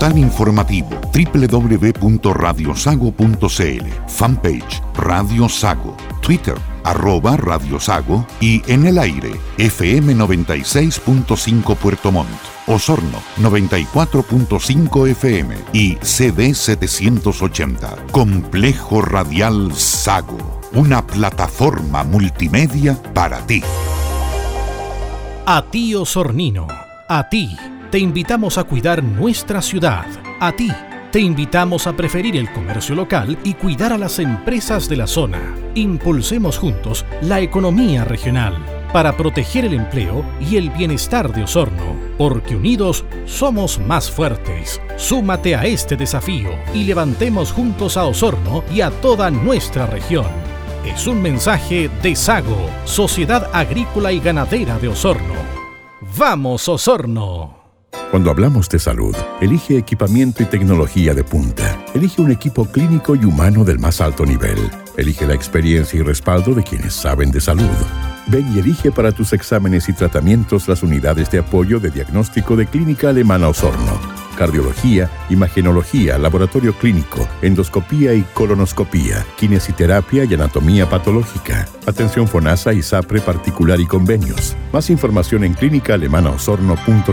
Portal informativo www.radiosago.cl, fanpage Radio Sago, Twitter @Radio Sago y en el aire FM 96.5 Puerto Montt, Osorno 94.5 FM y CD 780. Complejo Radial Sago, una plataforma multimedia para ti. A ti osornino, a ti te invitamos a cuidar nuestra ciudad, a ti te invitamos a preferir el comercio local y cuidar a las empresas de la zona. Impulsemos juntos la economía regional para proteger el empleo y el bienestar de Osorno, porque unidos somos más fuertes. Súmate a este desafío y levantemos juntos a Osorno y a toda nuestra región. Es un mensaje de Sago, Sociedad Agrícola y Ganadera de Osorno. ¡Vamos, Osorno! Cuando hablamos de salud, elige equipamiento y tecnología de punta. Elige un equipo clínico y humano del más alto nivel. Elige la experiencia y respaldo de quienes saben de salud. Ven y elige para tus exámenes y tratamientos las unidades de apoyo de diagnóstico de Clínica Alemana Osorno. Cardiología, imagenología, laboratorio clínico, endoscopía y colonoscopía, kinesiterapia y anatomía patológica. Atención FONASA y SAPRE particular y convenios. Más información en clínicaalemanaosorno.cl.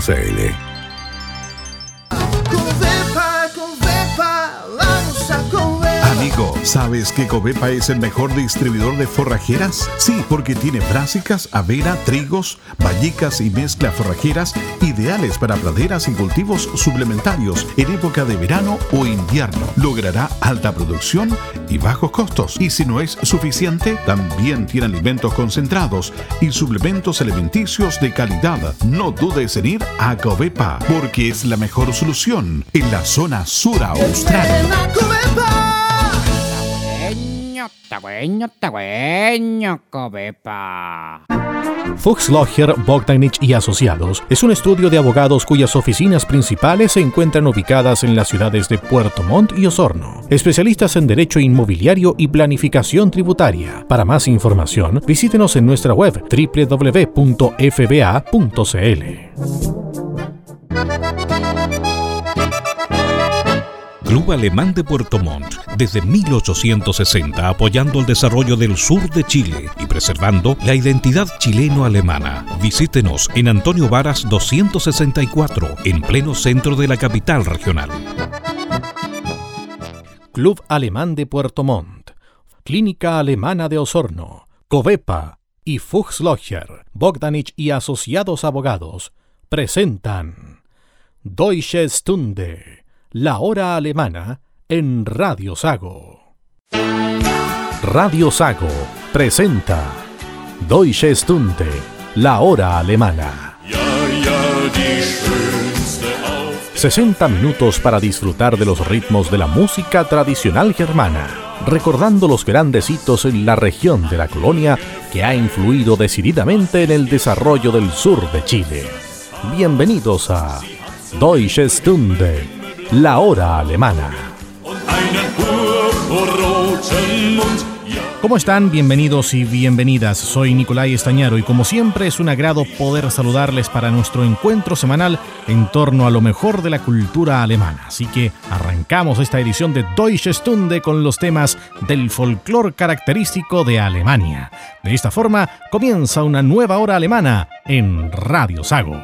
¿Sabes que Covepa es el mejor distribuidor de forrajeras? Sí, porque tiene brásicas, avena, trigos, vallicas y mezcla forrajeras ideales para praderas y cultivos suplementarios en época de verano o invierno. Logrará alta producción y bajos costos. Y si no es suficiente, también tiene alimentos concentrados y suplementos alimenticios de calidad. No dudes en ir a Covepa, porque es la mejor solución en la zona sur austral. Fuchslocher, Bogdanich y Asociados es un estudio de abogados cuyas oficinas principales se encuentran ubicadas en las ciudades de Puerto Montt y Osorno. Especialistas en Derecho Inmobiliario y Planificación Tributaria. Para más información, visítenos en nuestra web www.fba.cl. Club Alemán de Puerto Montt, desde 1860 apoyando el desarrollo del sur de Chile y preservando la identidad chileno-alemana. Visítenos en Antonio Varas 264, en pleno centro de la capital regional. Club Alemán de Puerto Montt, Clínica Alemana de Osorno, Covepa y Fuchslocher, Bogdanich y Asociados Abogados presentan Deutsche Stunde, la hora alemana en Radio Sago. Radio Sago presenta Deutsche Stunde, la hora alemana. 60 minutos para disfrutar de los ritmos de la música tradicional germana, recordando los grandes hitos en la región de la colonia que ha influido decididamente en el desarrollo del sur de Chile. Bienvenidos a Deutsche Stunde, la hora alemana. ¿Cómo están? Bienvenidos y bienvenidas. Soy Nicolai Estañero y como siempre es un agrado poder saludarles para nuestro encuentro semanal en torno a lo mejor de la cultura alemana. Así que arrancamos esta edición de Deutsche Stunde con los temas del folclore característico de Alemania. De esta forma comienza una nueva hora alemana en Radio Sago.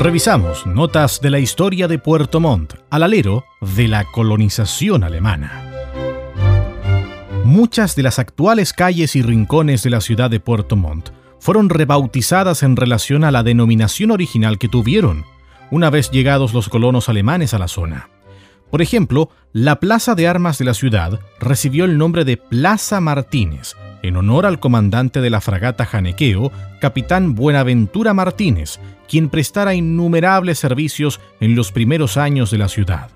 Revisamos notas de la historia de Puerto Montt al alero de la colonización alemana. Muchas de las actuales calles y rincones de la ciudad de Puerto Montt fueron rebautizadas en relación a la denominación original que tuvieron una vez llegados los colonos alemanes a la zona. Por ejemplo, la Plaza de Armas de la ciudad recibió el nombre de Plaza Martínez, en honor al comandante de la fragata Janequeo, capitán Buenaventura Martínez, quien prestara innumerables servicios en los primeros años de la ciudad.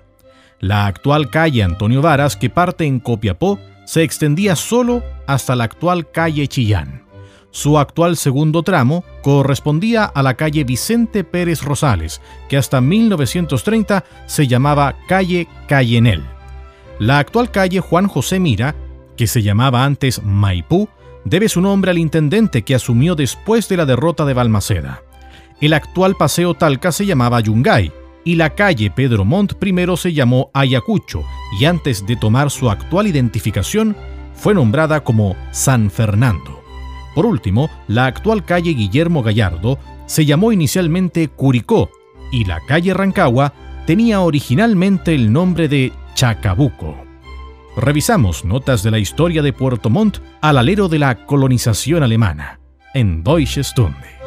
La actual calle Antonio Varas, que parte en Copiapó, se extendía solo hasta la actual calle Chillán. Su actual segundo tramo correspondía a la calle Vicente Pérez Rosales, que hasta 1930 se llamaba calle Cayenel. La actual calle Juan José Mira, que se llamaba antes Maipú, debe su nombre al intendente que asumió después de la derrota de Balmaceda. El actual paseo Talca se llamaba Yungay y la calle Pedro Montt primero se llamó Ayacucho y antes de tomar su actual identificación fue nombrada como San Fernando. Por último, la actual calle Guillermo Gallardo se llamó inicialmente Curicó y la calle Rancagua tenía originalmente el nombre de Chacabuco. Revisamos notas de la historia de Puerto Montt al alero de la colonización alemana, en Deutsche Stunde.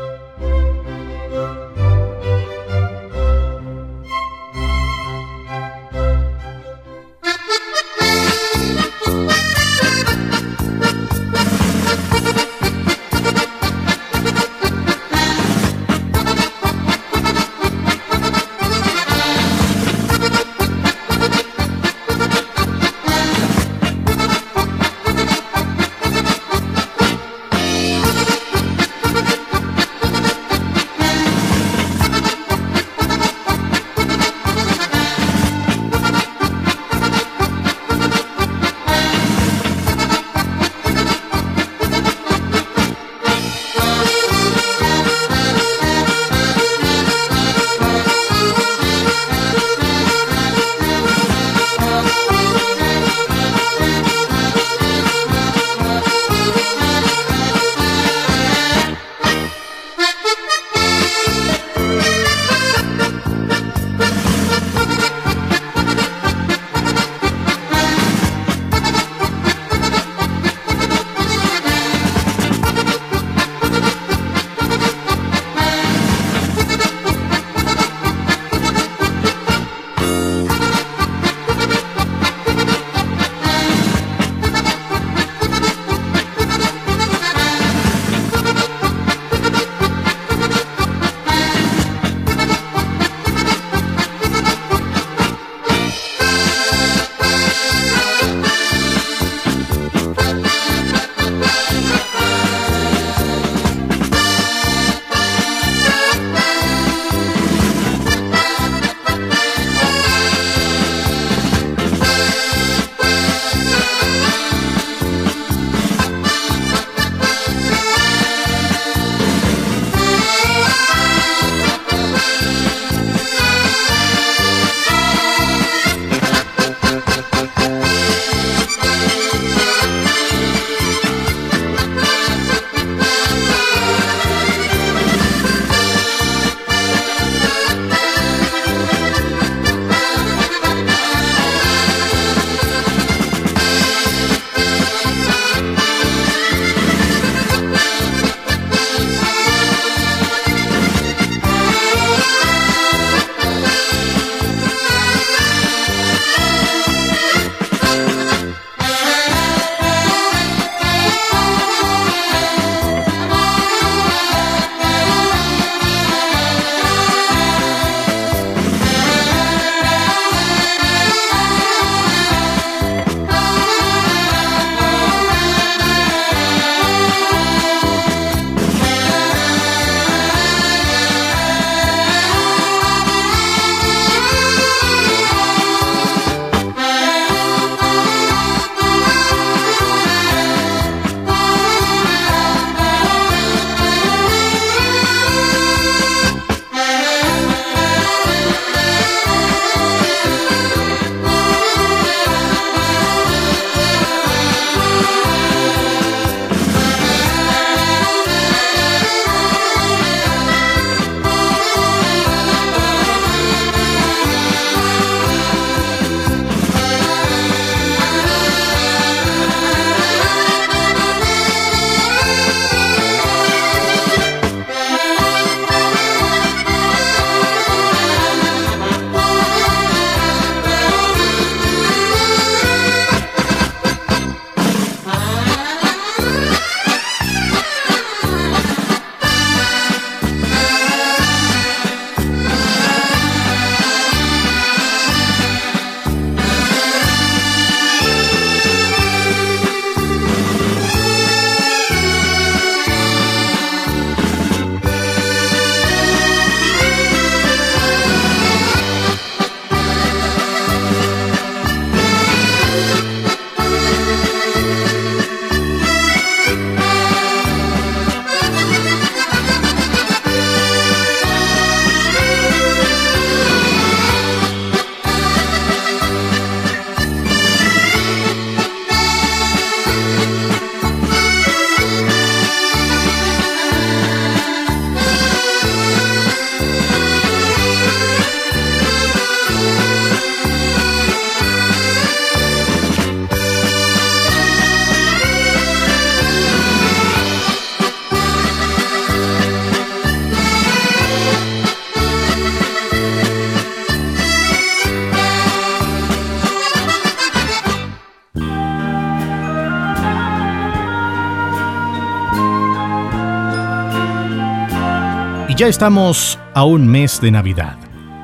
Ya estamos a un mes de Navidad.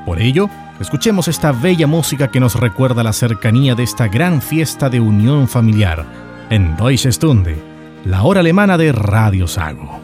Por ello, escuchemos esta bella música que nos recuerda la cercanía de esta gran fiesta de unión familiar en Deutsche Stunde, la hora alemana de Radio Sago.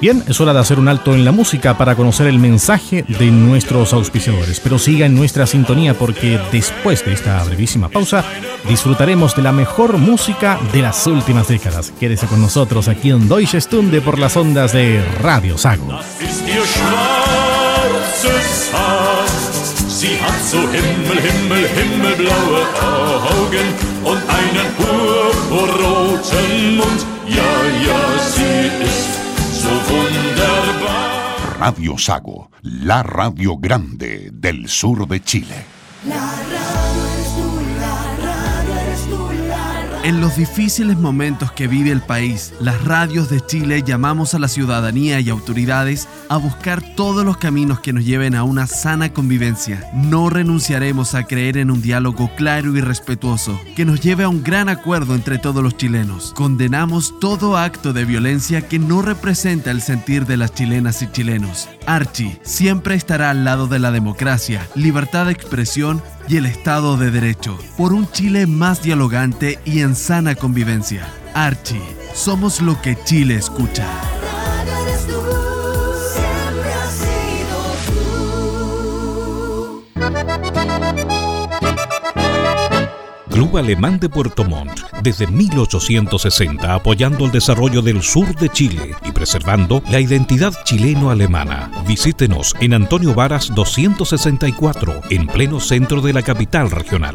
Bien, es hora de hacer un alto en la música para conocer el mensaje de nuestros auspiciadores. Pero siga en nuestra sintonía porque después de esta brevísima pausa disfrutaremos de la mejor música de las últimas décadas. Quédese con nosotros aquí en Deutsche Stunde por las ondas de Radio Sago. Radio Sago, la radio grande del sur de Chile. La radio eres tú, la radio eres tú, la radio. En los difíciles momentos que vive el país, las radios de Chile llamamos a la ciudadanía y autoridades a buscar todos los caminos que nos lleven a una sana convivencia. No renunciaremos a creer en un diálogo claro y respetuoso que nos lleve a un gran acuerdo entre todos los chilenos. Condenamos todo acto de violencia que no representa el sentir de las chilenas y chilenos. Archie siempre estará al lado de la democracia, libertad de expresión y el Estado de Derecho, por un Chile más dialogante y en sana convivencia. Archie, somos lo que Chile escucha. Club Alemán de Puerto Montt, desde 1860 apoyando el desarrollo del sur de Chile y preservando la identidad chileno-alemana. Visítenos en Antonio Varas 264, en pleno centro de la capital regional.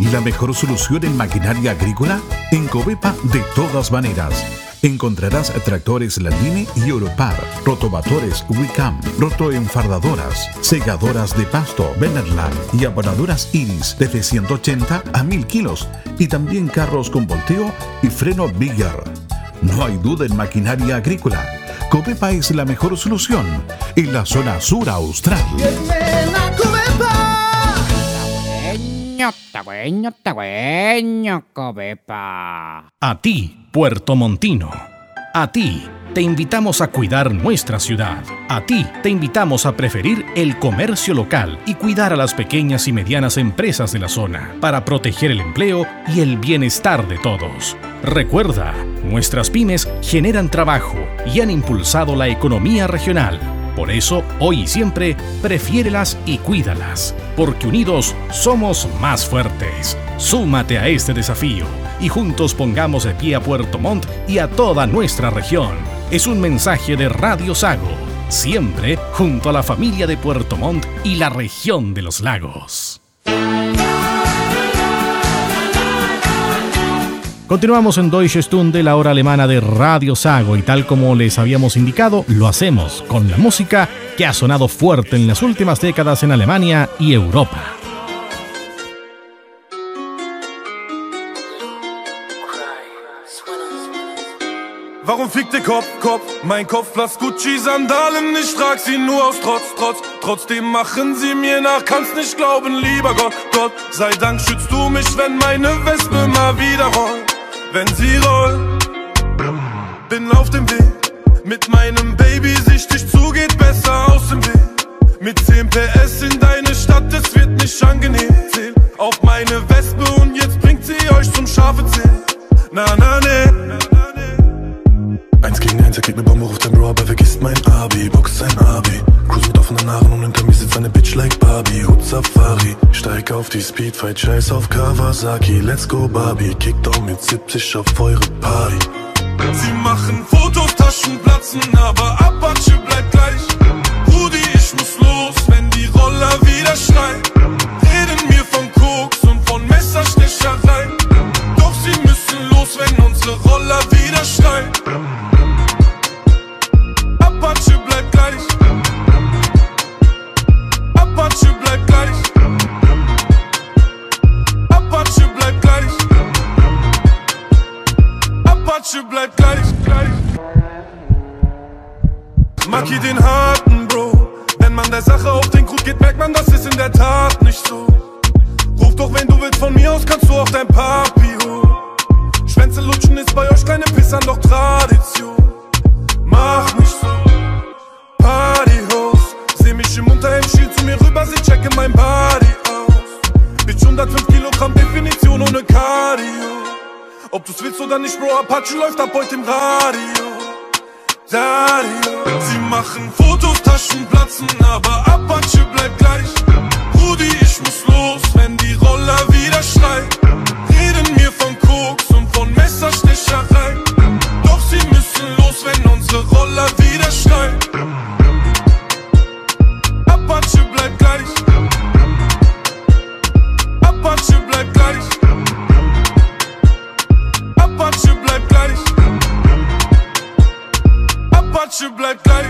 ¿Y la mejor solución en maquinaria agrícola? En Covepa, de todas maneras. Encontrarás tractores Landini y Europar, rotovatores Wicam, rotoenfardadoras, segadoras de pasto Benetland y abonadoras Iris desde 180 a 1000 kilos y también carros con volteo y freno Bigger. No hay duda en maquinaria agrícola. Covepa es la mejor solución en la zona sur austral. A ti, puertomontino, A ti te invitamos a cuidar nuestra ciudad. A ti te invitamos a preferir el comercio local y cuidar a las pequeñas y medianas empresas de la zona para proteger el empleo y el bienestar de todos. Recuerda, nuestras pymes generan trabajo y han impulsado la economía regional. Por eso, hoy y siempre, prefiérelas y cuídalas, porque unidos somos más fuertes. Súmate a este desafío y juntos pongamos de pie a Puerto Montt y a toda nuestra región. Es un mensaje de Radio Sago, siempre junto a la familia de Puerto Montt y la región de los lagos. Continuamos en Deutsche Stunde, la hora alemana de Radio Sago, y tal como les habíamos indicado, lo hacemos con la música que ha sonado fuerte en las últimas décadas en Alemania y Europa. Warum fliegt der Kopf, mein Kopf, lass Gucci-Sandalen, ich trag sie nur aus Trotz, trotzdem machen sie mir nach, kannst nicht glauben, lieber Gott, sei Dank schützt du mich, wenn meine Wespe mal wieder rollt. Wenn sie rollt, bin auf dem Weg, mit meinem Baby sichtig zu, geht besser aus dem Weg. Mit 10 PS in deine Stadt, es wird nicht angenehm, zähl auf meine Wespe und jetzt bringt sie euch zum Schafe zählen. Na, ne. 1 gegen 1, er kriegt ne Bombe, ruft dein Bro, aber vergisst mein Abi, boxt sein Abi. Cruise mit offenen Haaren und hinter mir sitzt eine Bitch like Barbie. Hut Safari, steig auf die Speedfight, scheiß auf Kawasaki. Let's go Barbie, Kickdown mit 70 auf eure Party. Sie machen Fotos, Taschen platzen, aber Apache bleibt gleich. Rudi, ich muss los, wenn die Roller wieder schreien. Reden mir von Koks und von Messerstecherei. Doch sie müssen los, wenn unsere Roller wieder schreien. Bleibt gleich. Maki den harten Bro. Wenn man der Sache auf den Grund geht, merkt man, das ist in der Tat nicht so. Ruf doch, wenn du willst, von mir aus kannst du auch dein Papi holen. Schwänze lutschen ist bei euch kleine Pissern doch Tradition. Mach nicht so, Partyhost. Seh mich im Unterhemd, schiel zu mir rüber, sie checken mein Body aus. Bitch, 105 Kilogramm Definition ohne Cardio. Ob du's willst oder nicht, Bro, Apache läuft ab heute im Radio. Sie machen Fotos, Taschen platzen, aber Apache bleibt gleich. Rudi, ich muss los, wenn die Roller wieder schreien. Reden mir von Koks und von Messerstecherei. Doch sie müssen los, wenn unsere Roller wieder schreien. Apache bleibt gleich. Apache bleibt gleich. Apache bleibt gleich. Apache bleibt gleich.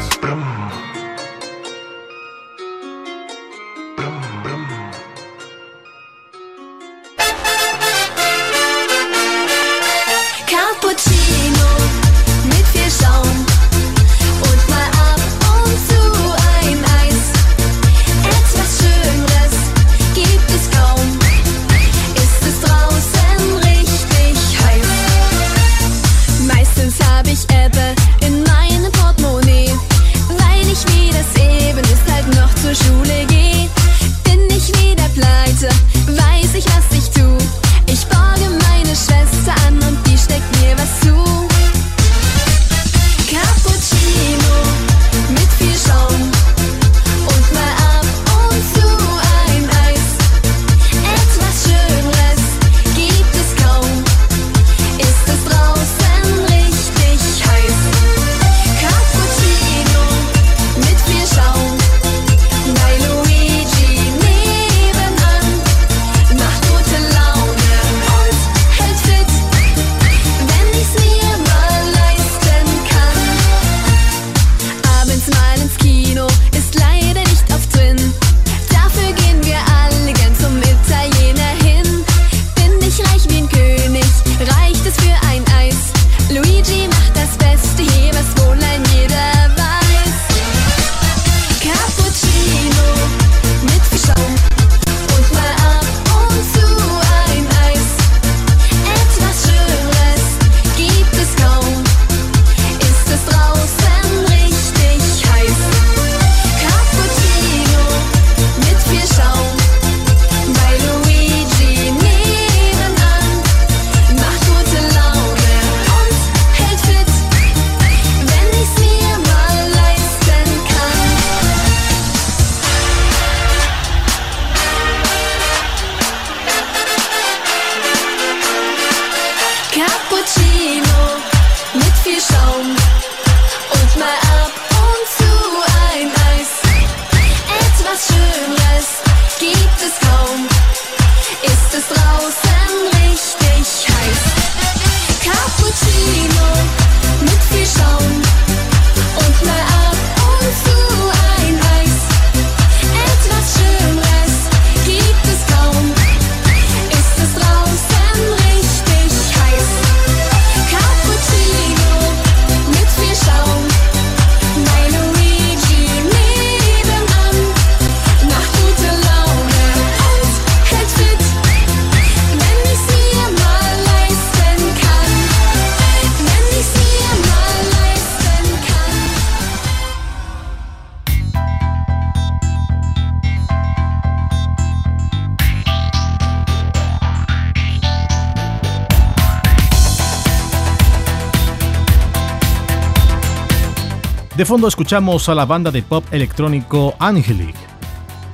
De fondo escuchamos a la banda de pop electrónico Angelic.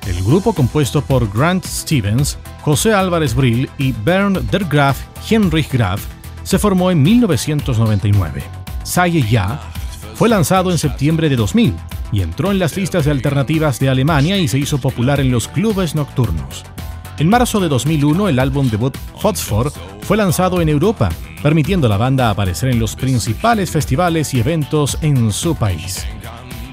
El grupo, compuesto por Grant Stevens, José Álvarez Brill y Bernd der Graf Heinrich Graf, se formó en 1999. Sei Ya fue lanzado en septiembre de 2000 y entró en las listas de alternativas de Alemania y se hizo popular en los clubes nocturnos. En marzo de 2001, el álbum debut Hotspur fue lanzado en Europa, permitiendo a la banda aparecer en los principales festivales y eventos en su país.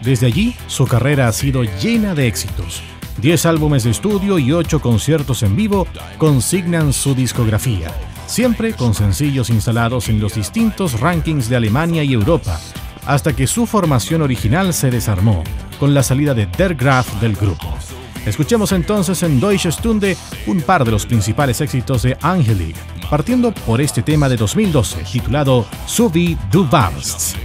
Desde allí, su carrera ha sido llena de éxitos. 10 álbumes de estudio y 8 conciertos en vivo consignan su discografía, siempre con sencillos instalados en los distintos rankings de Alemania y Europa, hasta que su formación original se desarmó con la salida de Der Graf del grupo. Escuchemos entonces en Deutsche Stunde un par de los principales éxitos de Angelic, partiendo por este tema de 2012 titulado So wie du warst.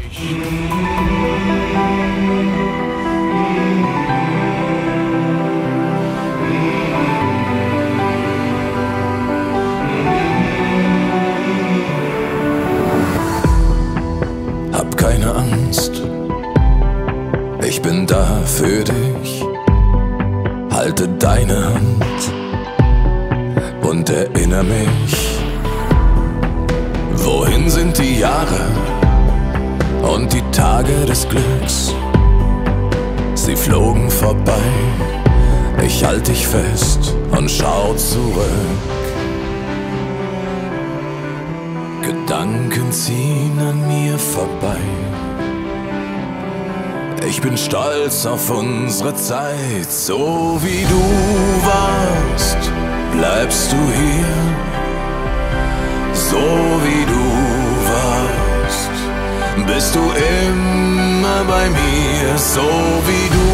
Keine Angst, ich bin da für dich. Halte deine Hand und erinnere mich. Wohin sind die Jahre und die Tage des Glücks? Sie flogen vorbei, ich halte dich fest und schau zurück. Gedanken ziehen an mir vorbei. Ich bin stolz auf unsere Zeit. So wie du warst, bleibst du hier. So wie du warst, bist du immer bei mir. So wie du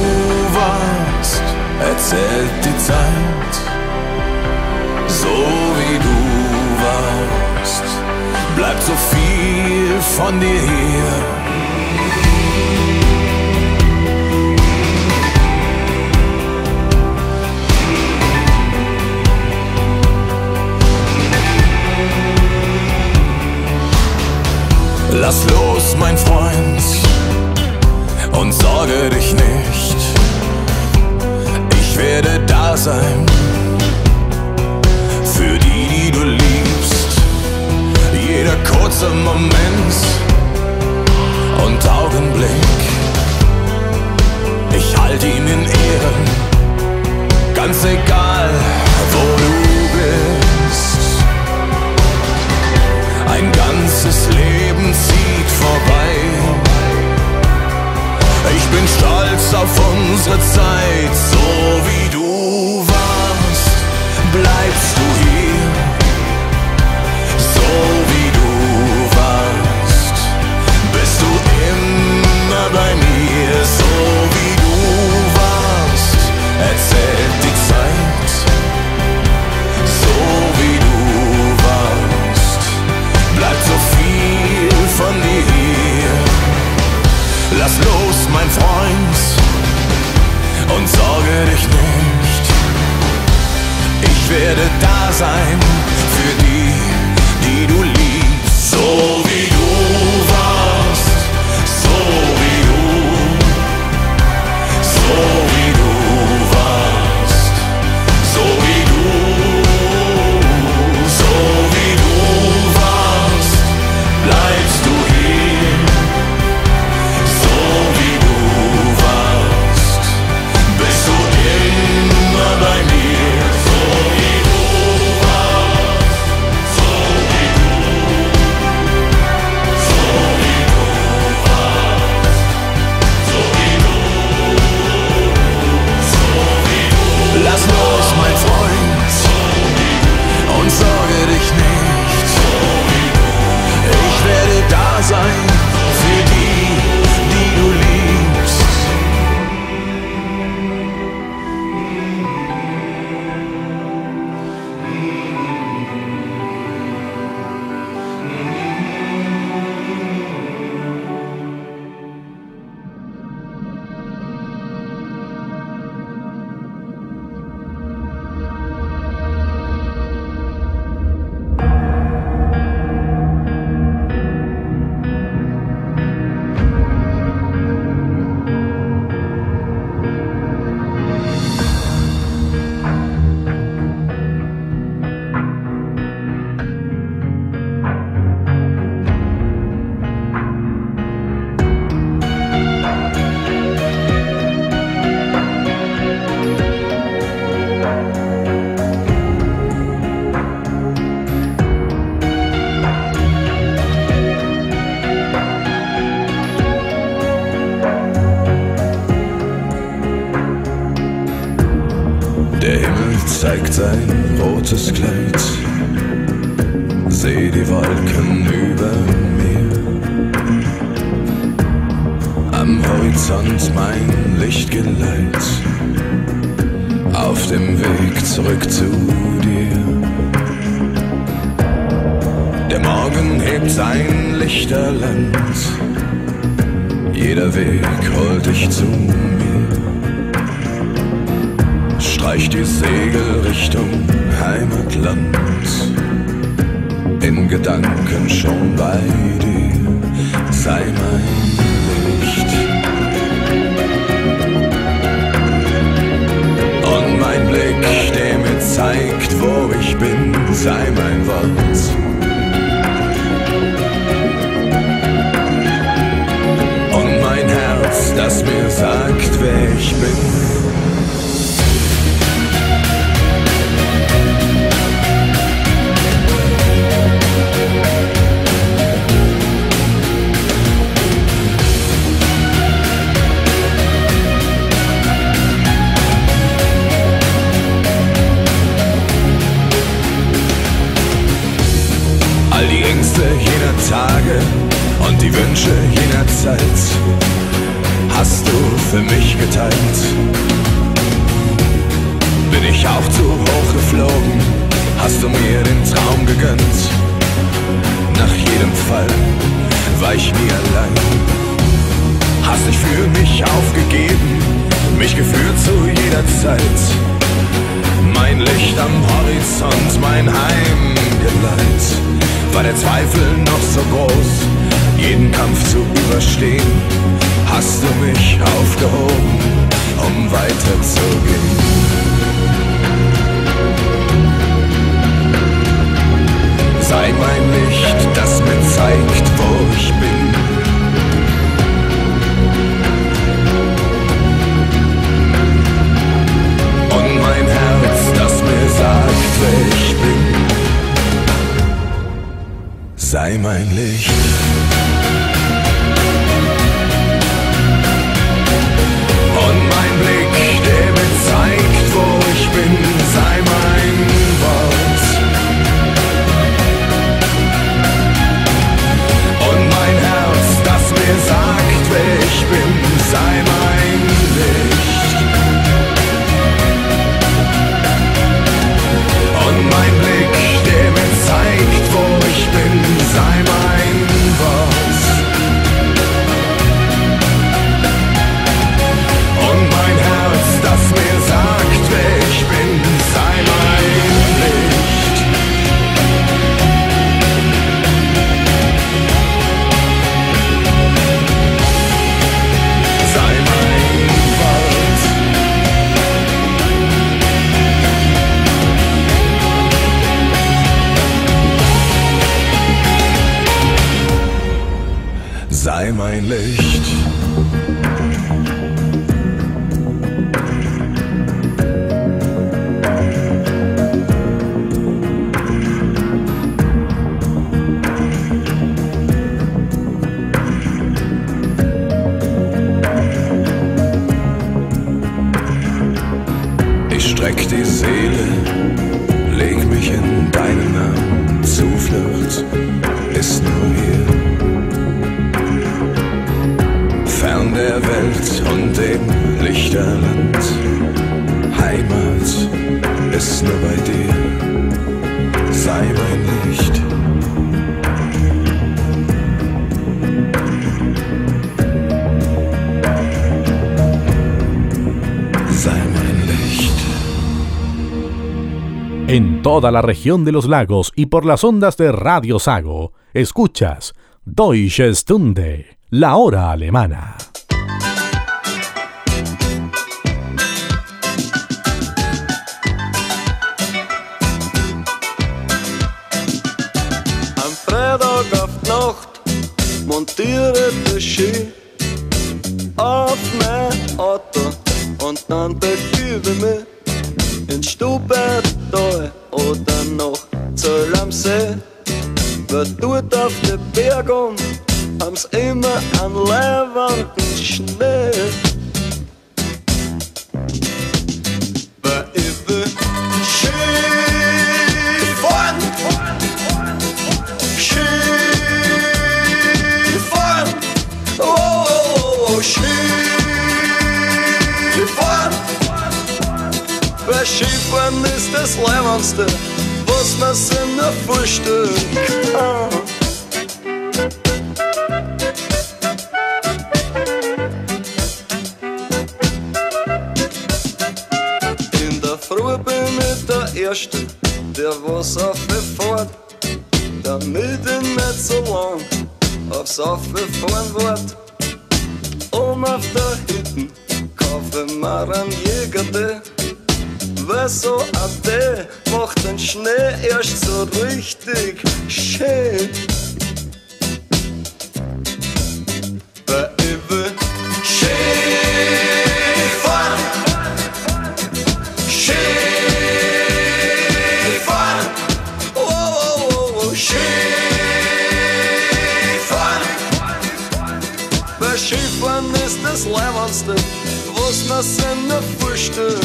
warst, erzählt die Zeit. So wie du warst, bleibt so viel von dir hier. Lass los, mein Freund, und sorge dich nicht. Ich werde da sein, für die, die du liebst. Jeder kurze Moment und Augenblick, ich halte ihn in Ehren, ganz egal, wo du bist. Ein ganzes Leben zieht vorbei. Ich bin stolz auf unsere Zeit. So wie du warst, bleibst du hier. So wie du warst, bist du immer bei mir. So wie du warst, erzählt die Zeit. So wie du warst, bleibt so viel von dir hier. Lass los, mein Freund, und sorge dich nicht. Ich werde da sein für die, die du liebst. So wie du warst, so wie du, so wie du warst, so wie du, so wie du warst. Bleibst du hier, so wie du warst, bist du immer bei mir, so wie du warst, so wie du. zeigt sein rotes Kleid. Seh die Wolken über mir. Am Horizont mein Lichtgeleit. Auf dem Weg zurück zu dir. Der Morgen hebt sein Lichterland. Jeder Weg holt dich zu mir. Streich die Segel Richtung Heimatland. In Gedanken schon bei dir. Sei mein Licht und mein Blick, der mir zeigt, wo ich bin. Sei mein Wort das mir sagt, wer ich bin. All die Ängste jener Tage und die Wünsche jener Zeit hast du für mich geteilt. Bin ich auch zu hoch geflogen, hast du mir den Traum gegönnt. Nach jedem Fall war ich nie allein. Hast dich für mich aufgegeben, mich geführt zu jeder Zeit. Mein Licht am Horizont, mein Heimgeleit. War der Zweifel noch so groß, jeden Kampf zu überstehen, hast du mich aufgehoben, um weiterzugehen. Sei mein Licht, das mir zeigt, wo ich bin. Und mein Herz, das mir sagt, wer ich bin. Sei mein Licht. Sei mein Wort und mein Herz, das mir sagt, wer ich bin. Sei mein Licht und mein Blick, der mir zeigt, wo ich bin. Sei mein Wort und mein Herz, das mir sagt, wer ich bin. Sei mein Licht. Ich streck die Seele, leg mich in deinen Arm. Zuflucht ist nur hier. Fern der Welt und dem Lichterland, Heimat ist nur bei dir. Sei mein Licht. Sei mein Licht. En toda la región de los lagos y por las ondas de Radio Sago, escuchas Deutsche Stunde. La hora alemana. Am Freitag auf die Nacht montiere der Ski auf mein Auto und dann begübe mich in Stubaital oder noch Zell am See. Wer tut auf den Berg um? Haben's immer an lebenden Schnee. Weil ich will Kypern ist das Leibernste, was man's in der Frühstück. In der Früh bin ich der Erste, der was auf die Fahrt, damit ich nicht so lang aufs Aufgefahren wart. Um auf der Hütten kaufe ich mir einen Jägerte, weil so ein Tee macht den Schnee erst so richtig schön. Weil ich will Skifahren, Skifahren, oh, oh, oh, oh, Skifahren. Weil Skifahren ist das Leibernste, was man's in der Frühstück.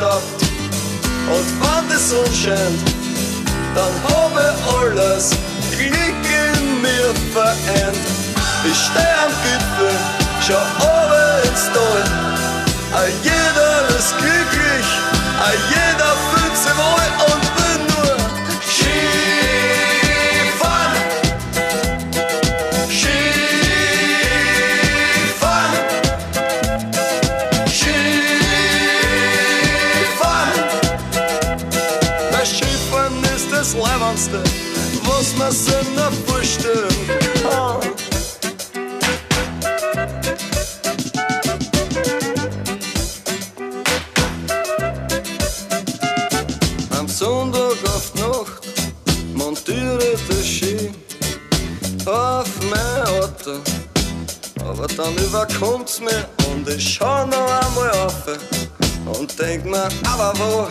Und wenn die Sonne scheint, dann habe ich alles Glück in mir vereint. Ich stehe am Gipfel, schau oben ins Tal. Ein jeder ist glücklich, ein jeder fühlt sich wohl und will nur Skifahren, Skifahren, Skifahren. Das Leibernste, was man's in der Frühstück hat. Am Sonntag auf die Nacht montiere die Ski auf mein Auto, aber dann überkommt's mir und ich schau noch einmal auf und denk mir, aber wo?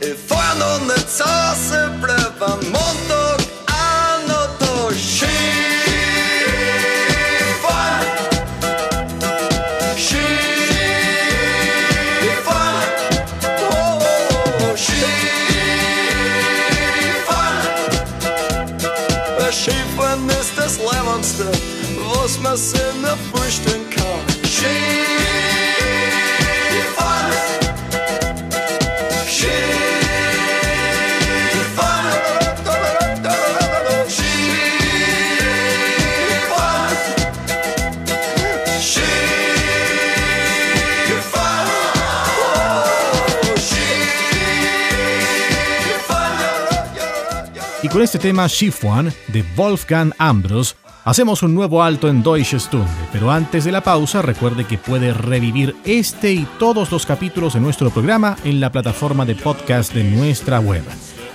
Ich fahr noch nicht zu Hause, bleib am Montag auch noch da. Skifahren, Skifahren, oh, oh, oh, Skifahren. Weil Skifahren ist das Leibernste, was man sich nicht vorstellen kann. Skifahren, Skifahren. Y con este tema Skifahren de Wolfgang Ambros hacemos un nuevo alto en Deutsche Stunde, pero antes de la pausa recuerde que puede revivir este y todos los capítulos de nuestro programa en la plataforma de podcast de nuestra web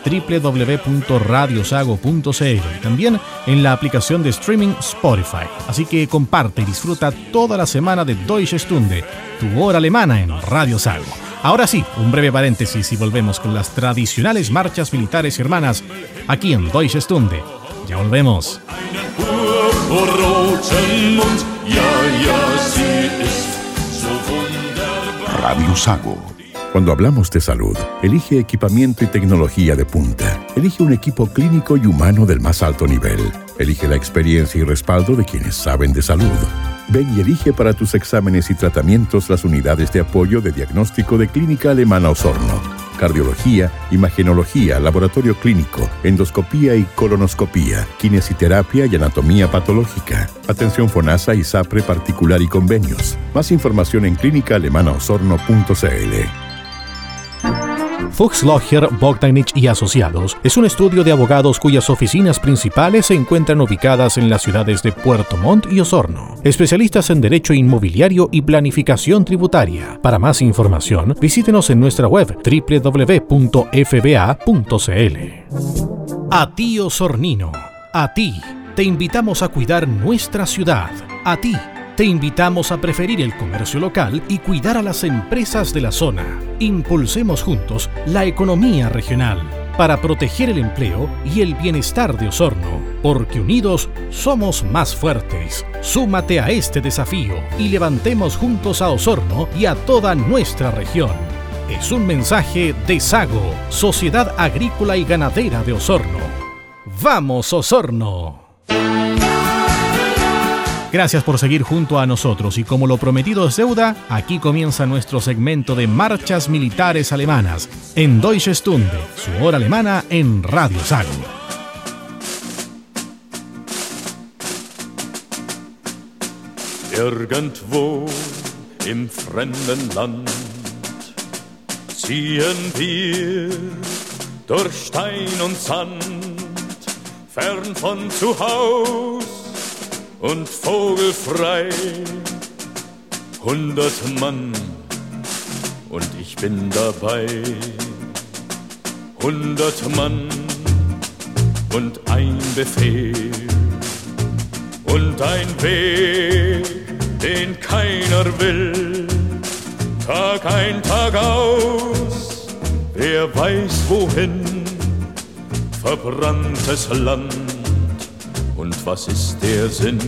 www.radiosago.cl y también en la aplicación de streaming Spotify. Así que comparte y disfruta toda la semana de Deutsche Stunde, tu hora alemana en Radio Sago. Ahora sí, un breve paréntesis y volvemos con las tradicionales marchas militares germanas aquí en Deutsche Stunde. Ya volvemos. Radio Sago. Cuando hablamos de salud, elige equipamiento y tecnología de punta. Elige un equipo clínico y humano del más alto nivel. Elige la experiencia y respaldo de quienes saben de salud. Ven y elige para tus exámenes y tratamientos las unidades de apoyo de diagnóstico de Clínica Alemana Osorno. Cardiología, imagenología, laboratorio clínico, endoscopía y colonoscopía, kinesiterapia y anatomía patológica. Atención FONASA y SAPRE particular y convenios. Más información en clínicaalemanaosorno.cl. Fuchslocher, Bogdanich y Asociados es un estudio de abogados cuyas oficinas principales se encuentran ubicadas en las ciudades de Puerto Montt y Osorno. Especialistas en Derecho Inmobiliario y Planificación Tributaria. Para más información, visítenos en nuestra web www.fba.cl. A ti osornino, a ti te invitamos a cuidar nuestra ciudad, a ti te invitamos a preferir el comercio local y cuidar a las empresas de la zona. Impulsemos juntos la economía regional para proteger el empleo y el bienestar de Osorno, porque unidos somos más fuertes. Súmate a este desafío y levantemos juntos a Osorno y a toda nuestra región. Es un mensaje de Sago, Sociedad Agrícola y Ganadera de Osorno. ¡Vamos, Osorno! Gracias por seguir junto a nosotros y como lo prometido es deuda, aquí comienza nuestro segmento de marchas militares alemanas en Deutsche Stunde, su hora alemana en Radio Sago. Irgendwo im fremden Land ziehen wir durch Stein und Sand, fern von zu Haus und vogelfrei, 100 Mann und ich bin dabei, 100 Mann und ein Befehl und ein Weg, den keiner will, Tag ein, Tag aus, wer weiß wohin, verbranntes Land, und was ist der Sinn?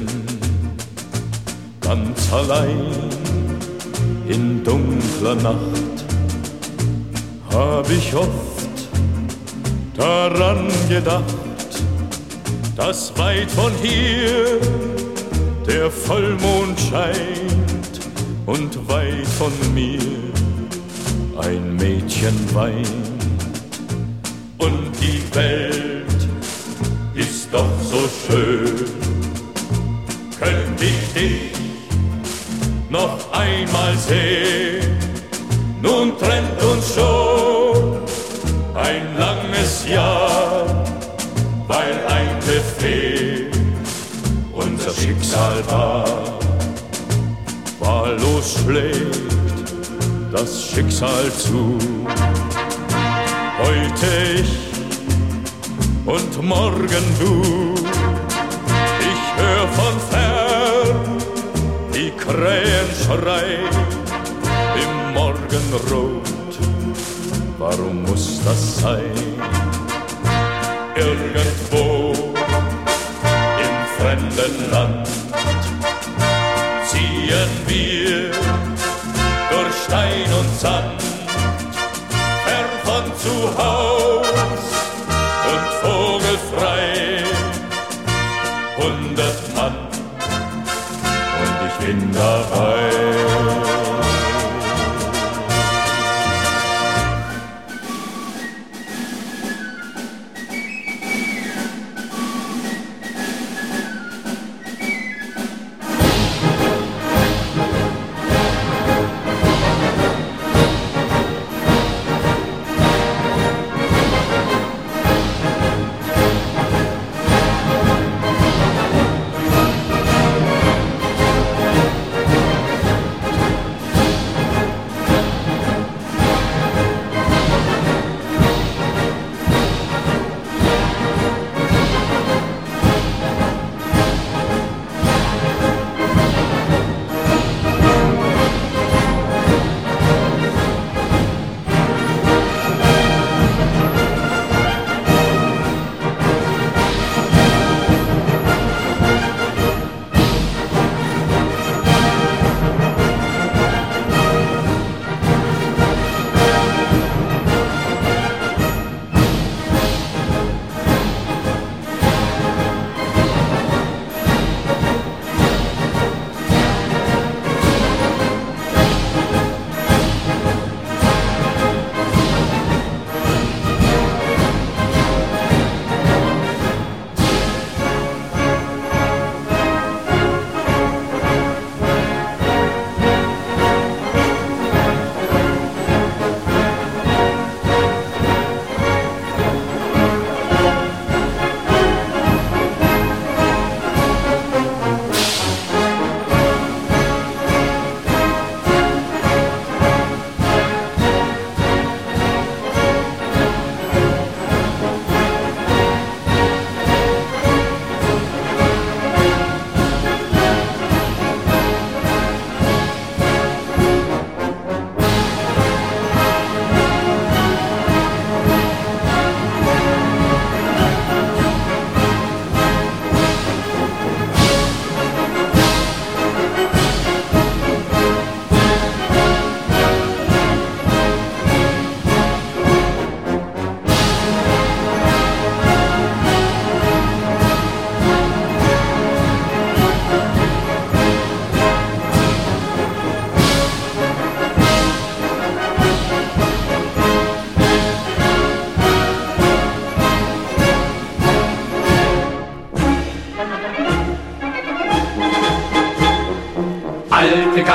Ganz allein in dunkler Nacht hab ich oft daran gedacht, dass weit von hier der Vollmond scheint und weit von mir ein Mädchen weint. Und die Welt ist doch so schön, könnte ich dich noch einmal sehen. Nun trennt uns schon ein langes Jahr, weil ein Befehl unser Schicksal war. Wahllos schlägt das Schicksal zu. Heute ich und morgen du, ich hör von fern die Krähen schreien im Morgenrot. Warum muss das sein? Irgendwo im fremden Land ziehen wir durch Stein und Sand, zu Haus und vogelfrei, 100 Mann und ich bin dabei.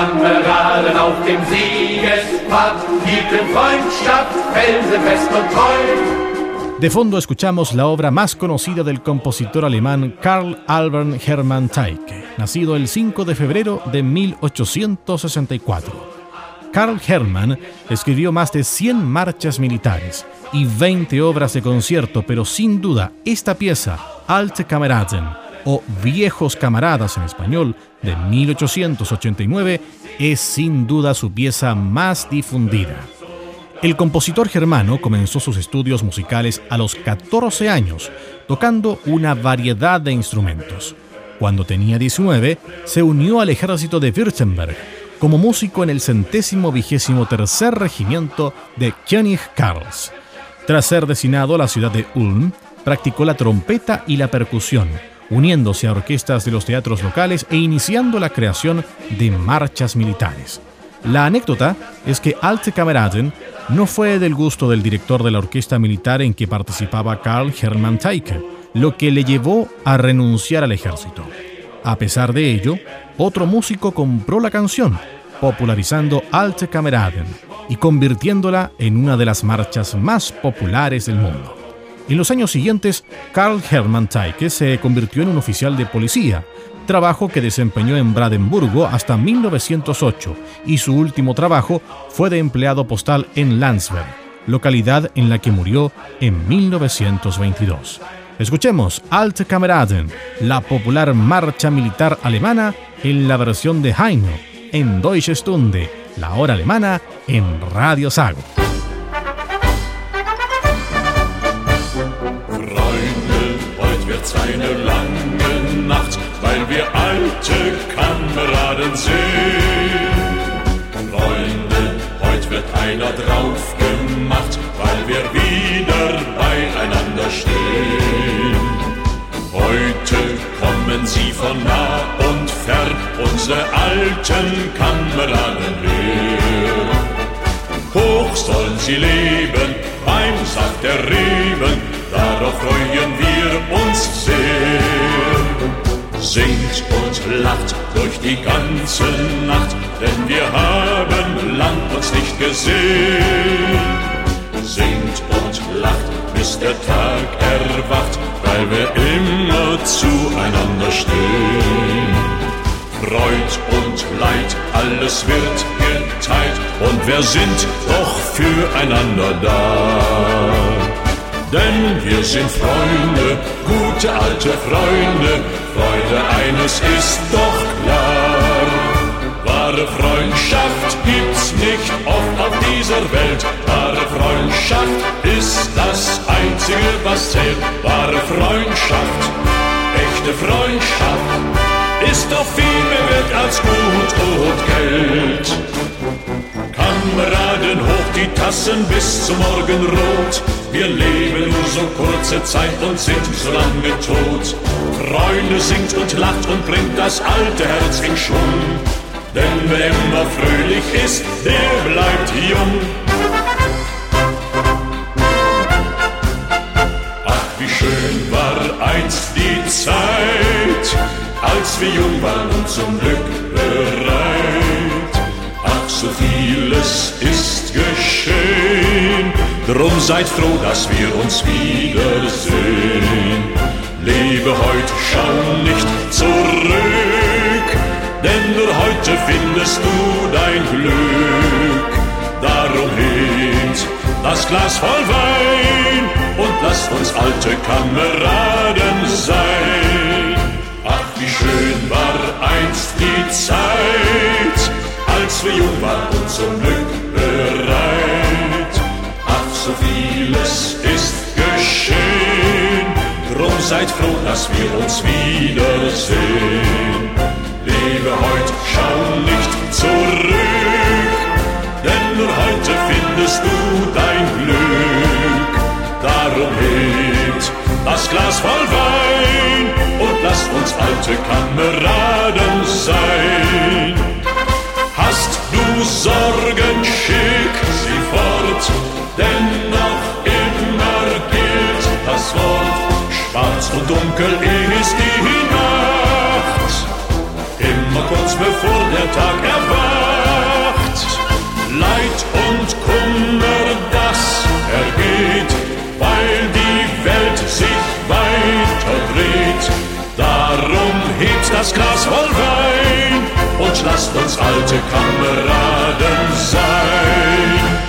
Kameraden auf dem Siegespfad, gibt dem Freund statt, felsenfest und treu. De fondo escuchamos la obra más conocida del compositor alemán Carl Albert Hermann Teike, nacido el 5 de febrero de 1864. Carl Hermann escribió más de 100 marchas militares y 20 obras de concierto, pero sin duda esta pieza, Alte Kameraden, o Viejos Camaradas en español, de 1889, es sin duda su pieza más difundida. El compositor germano comenzó sus estudios musicales a los 14 años, tocando una variedad de instrumentos. Cuando tenía 19, se unió al ejército de Württemberg como músico en el 123 Regimiento de König Karl. Tras ser destinado a la ciudad de Ulm, practicó la trompeta y la percusión, uniéndose a orquestas de los teatros locales e iniciando la creación de marchas militares. La anécdota es que Alte Kameraden no fue del gusto del director de la orquesta militar en que participaba Carl Hermann Teike, lo que le llevó a renunciar al ejército. A pesar de ello, otro músico compró la canción, popularizando Alte Kameraden y convirtiéndola en una de las marchas más populares del mundo. En los años siguientes, Carl Hermann Teike se convirtió en un oficial de policía, trabajo que desempeñó en Brandenburgo hasta 1908, y su último trabajo fue de empleado postal en Landsberg, localidad en la que murió en 1922. Escuchemos Alte Kameraden, la popular marcha militar alemana en la versión de Heino, en Deutsche Stunde, la hora alemana en Radio Sago. Weil wir alte Kameraden sind. Freunde, heute wird einer drauf gemacht, weil wir wieder beieinander stehen. Heute kommen sie von nah und fern, unsere alten Kameraden her. Hoch sollen sie leben, beim Saft der Reben, darauf freuen wir uns sehr. Singt und lacht durch die ganze Nacht, denn wir haben lang uns nicht gesehen. Singt und lacht, bis der Tag erwacht, weil wir immer zueinander stehen. Freud und Leid, alles wird geteilt, und wir sind doch füreinander da. Denn wir sind Freunde, gute alte Freunde, Freude eines ist doch klar. Wahre Freundschaft gibt's nicht oft auf dieser Welt, wahre Freundschaft ist das Einzige, was zählt. Wahre Freundschaft, echte Freundschaft, ist doch viel mehr wert als Gut und Geld. Kameraden, hoch die Tassen bis zum Morgenrot. Wir leben nur so kurze Zeit und sind so lange tot. Freunde, singt und lacht und bringt das alte Herz in Schwung. Denn wer immer fröhlich ist, der bleibt jung. Ach, wie schön war einst die Zeit, als wir jung waren und zum Glück bereit. Ach, so vieles ist geschehen, drum seid froh, dass wir uns wiedersehen. Lebe heut, schau nicht zurück, denn nur heute findest du dein Glück. Darum hebt das Glas voll Wein und lasst uns alte Kameraden sein. Ach, wie schön war einst die Zeit, als wir jung waren und zum Glück bereit. Ach, so vieles ist geschehen, drum seid froh, dass wir uns wiedersehen. Lebe heut, schau nicht zurück, denn nur heute findest du dein Glück. Darum hebt das Glas voll Wein und lasst uns alte Kameraden sein. Hast du Sorgen, schick sie fort, denn noch immer gilt das Wort. Schwarz und dunkel ist die Nacht, immer kurz bevor der Tag erwacht. und Kummer, das ergeht, weil die Welt sich weiter dreht. Darum hebt das Glas voll Wein und lasst uns alte Kameraden sein.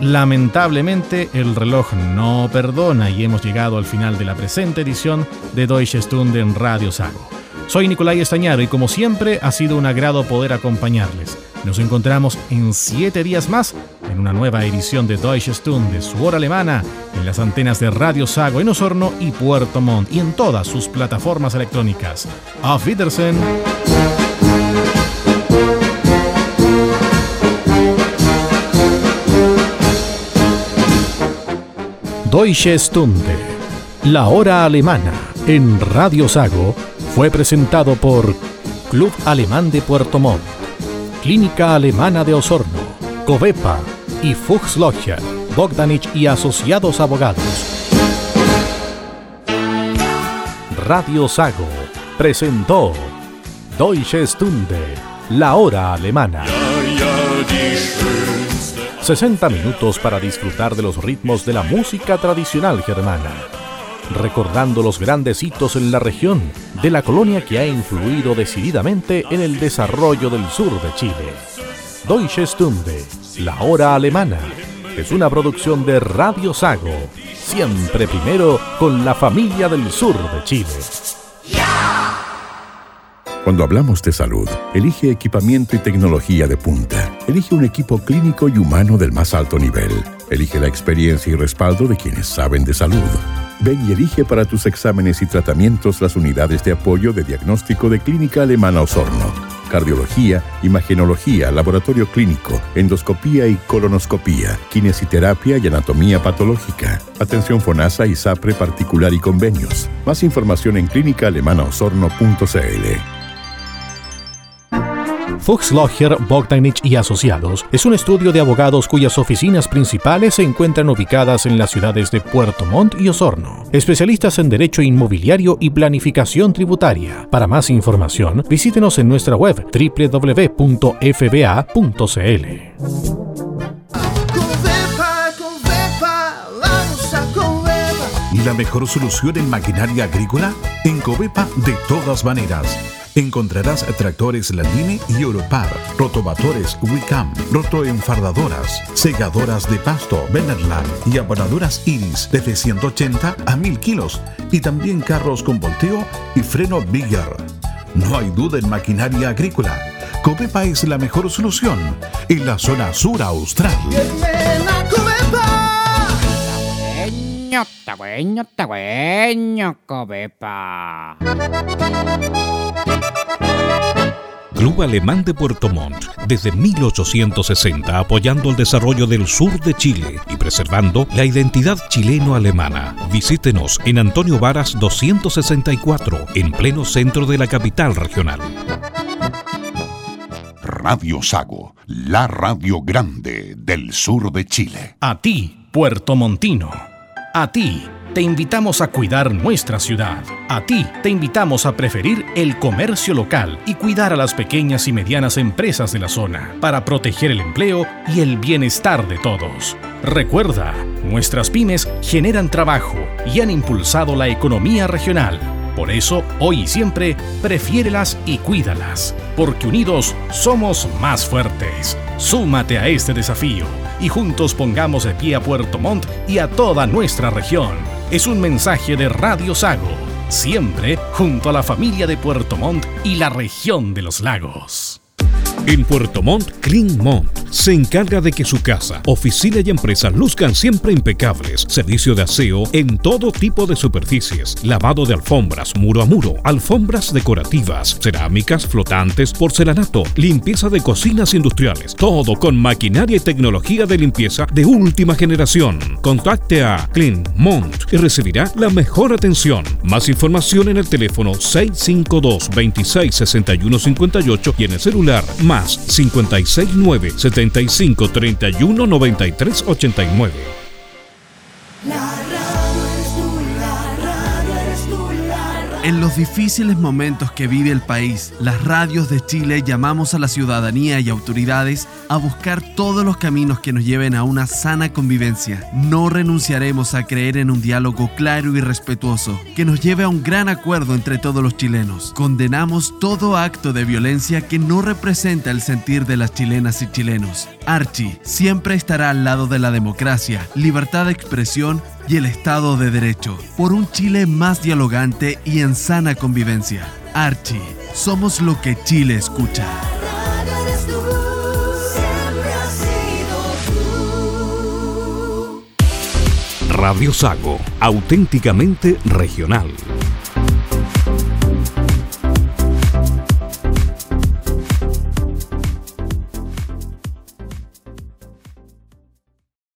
Lamentablemente, el reloj no perdona y hemos llegado al final de la presente edición de Deutsche Stunde en Radio Sago. Soy Nicolai Estañero y como siempre ha sido un agrado poder acompañarles. Nos encontramos en 7 días más en una nueva edición de Deutsche Stunde, su hora alemana, en las antenas de Radio Sago en Osorno y Puerto Montt y en todas sus plataformas electrónicas. Auf Wiedersehen. Deutsche Stunde, la hora alemana, en Radio Sago, fue presentado por Club Alemán de Puerto Montt, Clínica Alemana de Osorno, Covepa y Fuchslocher, Bogdanich y Asociados Abogados. Radio Sago presentó Deutsche Stunde, la hora alemana. 60 minutos para disfrutar de los ritmos de la música tradicional germana, recordando los grandes hitos en la región de la colonia que ha influido decididamente en el desarrollo del sur de Chile. Deutsche Stunde, la hora alemana, es una producción de Radio Sago, siempre primero con la familia del sur de Chile. Cuando hablamos de salud, elige equipamiento y tecnología de punta. Elige un equipo clínico y humano del más alto nivel. Elige la experiencia y respaldo de quienes saben de salud. Ven y elige para tus exámenes y tratamientos las unidades de apoyo de diagnóstico de Clínica Alemana Osorno. Cardiología, imagenología, laboratorio clínico, endoscopía y colonoscopía, kinesiterapia y anatomía patológica, atención FONASA y SAPRE particular y convenios. Más información en clínicaalemanaosorno.cl. Fuchslocher, Bogdanich y Asociados es un estudio de abogados cuyas oficinas principales se encuentran ubicadas en las ciudades de Puerto Montt y Osorno. Especialistas en Derecho Inmobiliario y Planificación Tributaria. Para más información, visítenos en nuestra web www.fba.cl. ¿Y la mejor solución en maquinaria agrícola? En Covepa, de todas maneras. Encontrarás tractores Landini y Europar, rotovatores Wicam, rotoenfardadoras, segadoras de pasto Benetland y abonadoras Iris desde 180 a 1000 kilos y también carros con volteo y freno Bigger. No hay duda en maquinaria agrícola. Covepa es la mejor solución en la zona sur austral. Covepa. Club Alemán de Puerto Montt, desde 1860 apoyando el desarrollo del sur de Chile y preservando la identidad chileno-alemana. Visítenos en Antonio Varas 264, en pleno centro de la capital regional. Radio Sago, la radio grande del sur de Chile. A ti, puertomontino. A ti, te invitamos a cuidar nuestra ciudad. A ti, te invitamos a preferir el comercio local y cuidar a las pequeñas y medianas empresas de la zona para proteger el empleo y el bienestar de todos. Recuerda, nuestras pymes generan trabajo y han impulsado la economía regional. Por eso, hoy y siempre, prefiérelas y cuídalas, porque unidos somos más fuertes. Súmate a este desafío y juntos pongamos de pie a Puerto Montt y a toda nuestra región. Es un mensaje de Radio Sago, siempre junto a la familia de Puerto Montt y la región de los lagos. En Puerto Montt, Clean Montt se encarga de que su casa, oficina y empresas luzcan siempre impecables. Servicio de aseo en todo tipo de superficies, lavado de alfombras muro a muro, alfombras decorativas, cerámicas, flotantes, porcelanato, limpieza de cocinas industriales. Todo con maquinaria y tecnología de limpieza de última generación. Contacte a Clean Montt y recibirá la mejor atención. Más información en el teléfono 652-266158 y en el celular más 569-7531-9389. En los difíciles momentos que vive el país, las radios de Chile llamamos a la ciudadanía y autoridades a buscar todos los caminos que nos lleven a una sana convivencia. No renunciaremos a creer en un diálogo claro y respetuoso que nos lleve a un gran acuerdo entre todos los chilenos. Condenamos todo acto de violencia que no representa el sentir de las chilenas y chilenos. Archie siempre estará al lado de la democracia, libertad de expresión y el Estado de Derecho, por un Chile más dialogante y en sana convivencia. Archie, somos lo que Chile escucha. Radio Sago, auténticamente regional.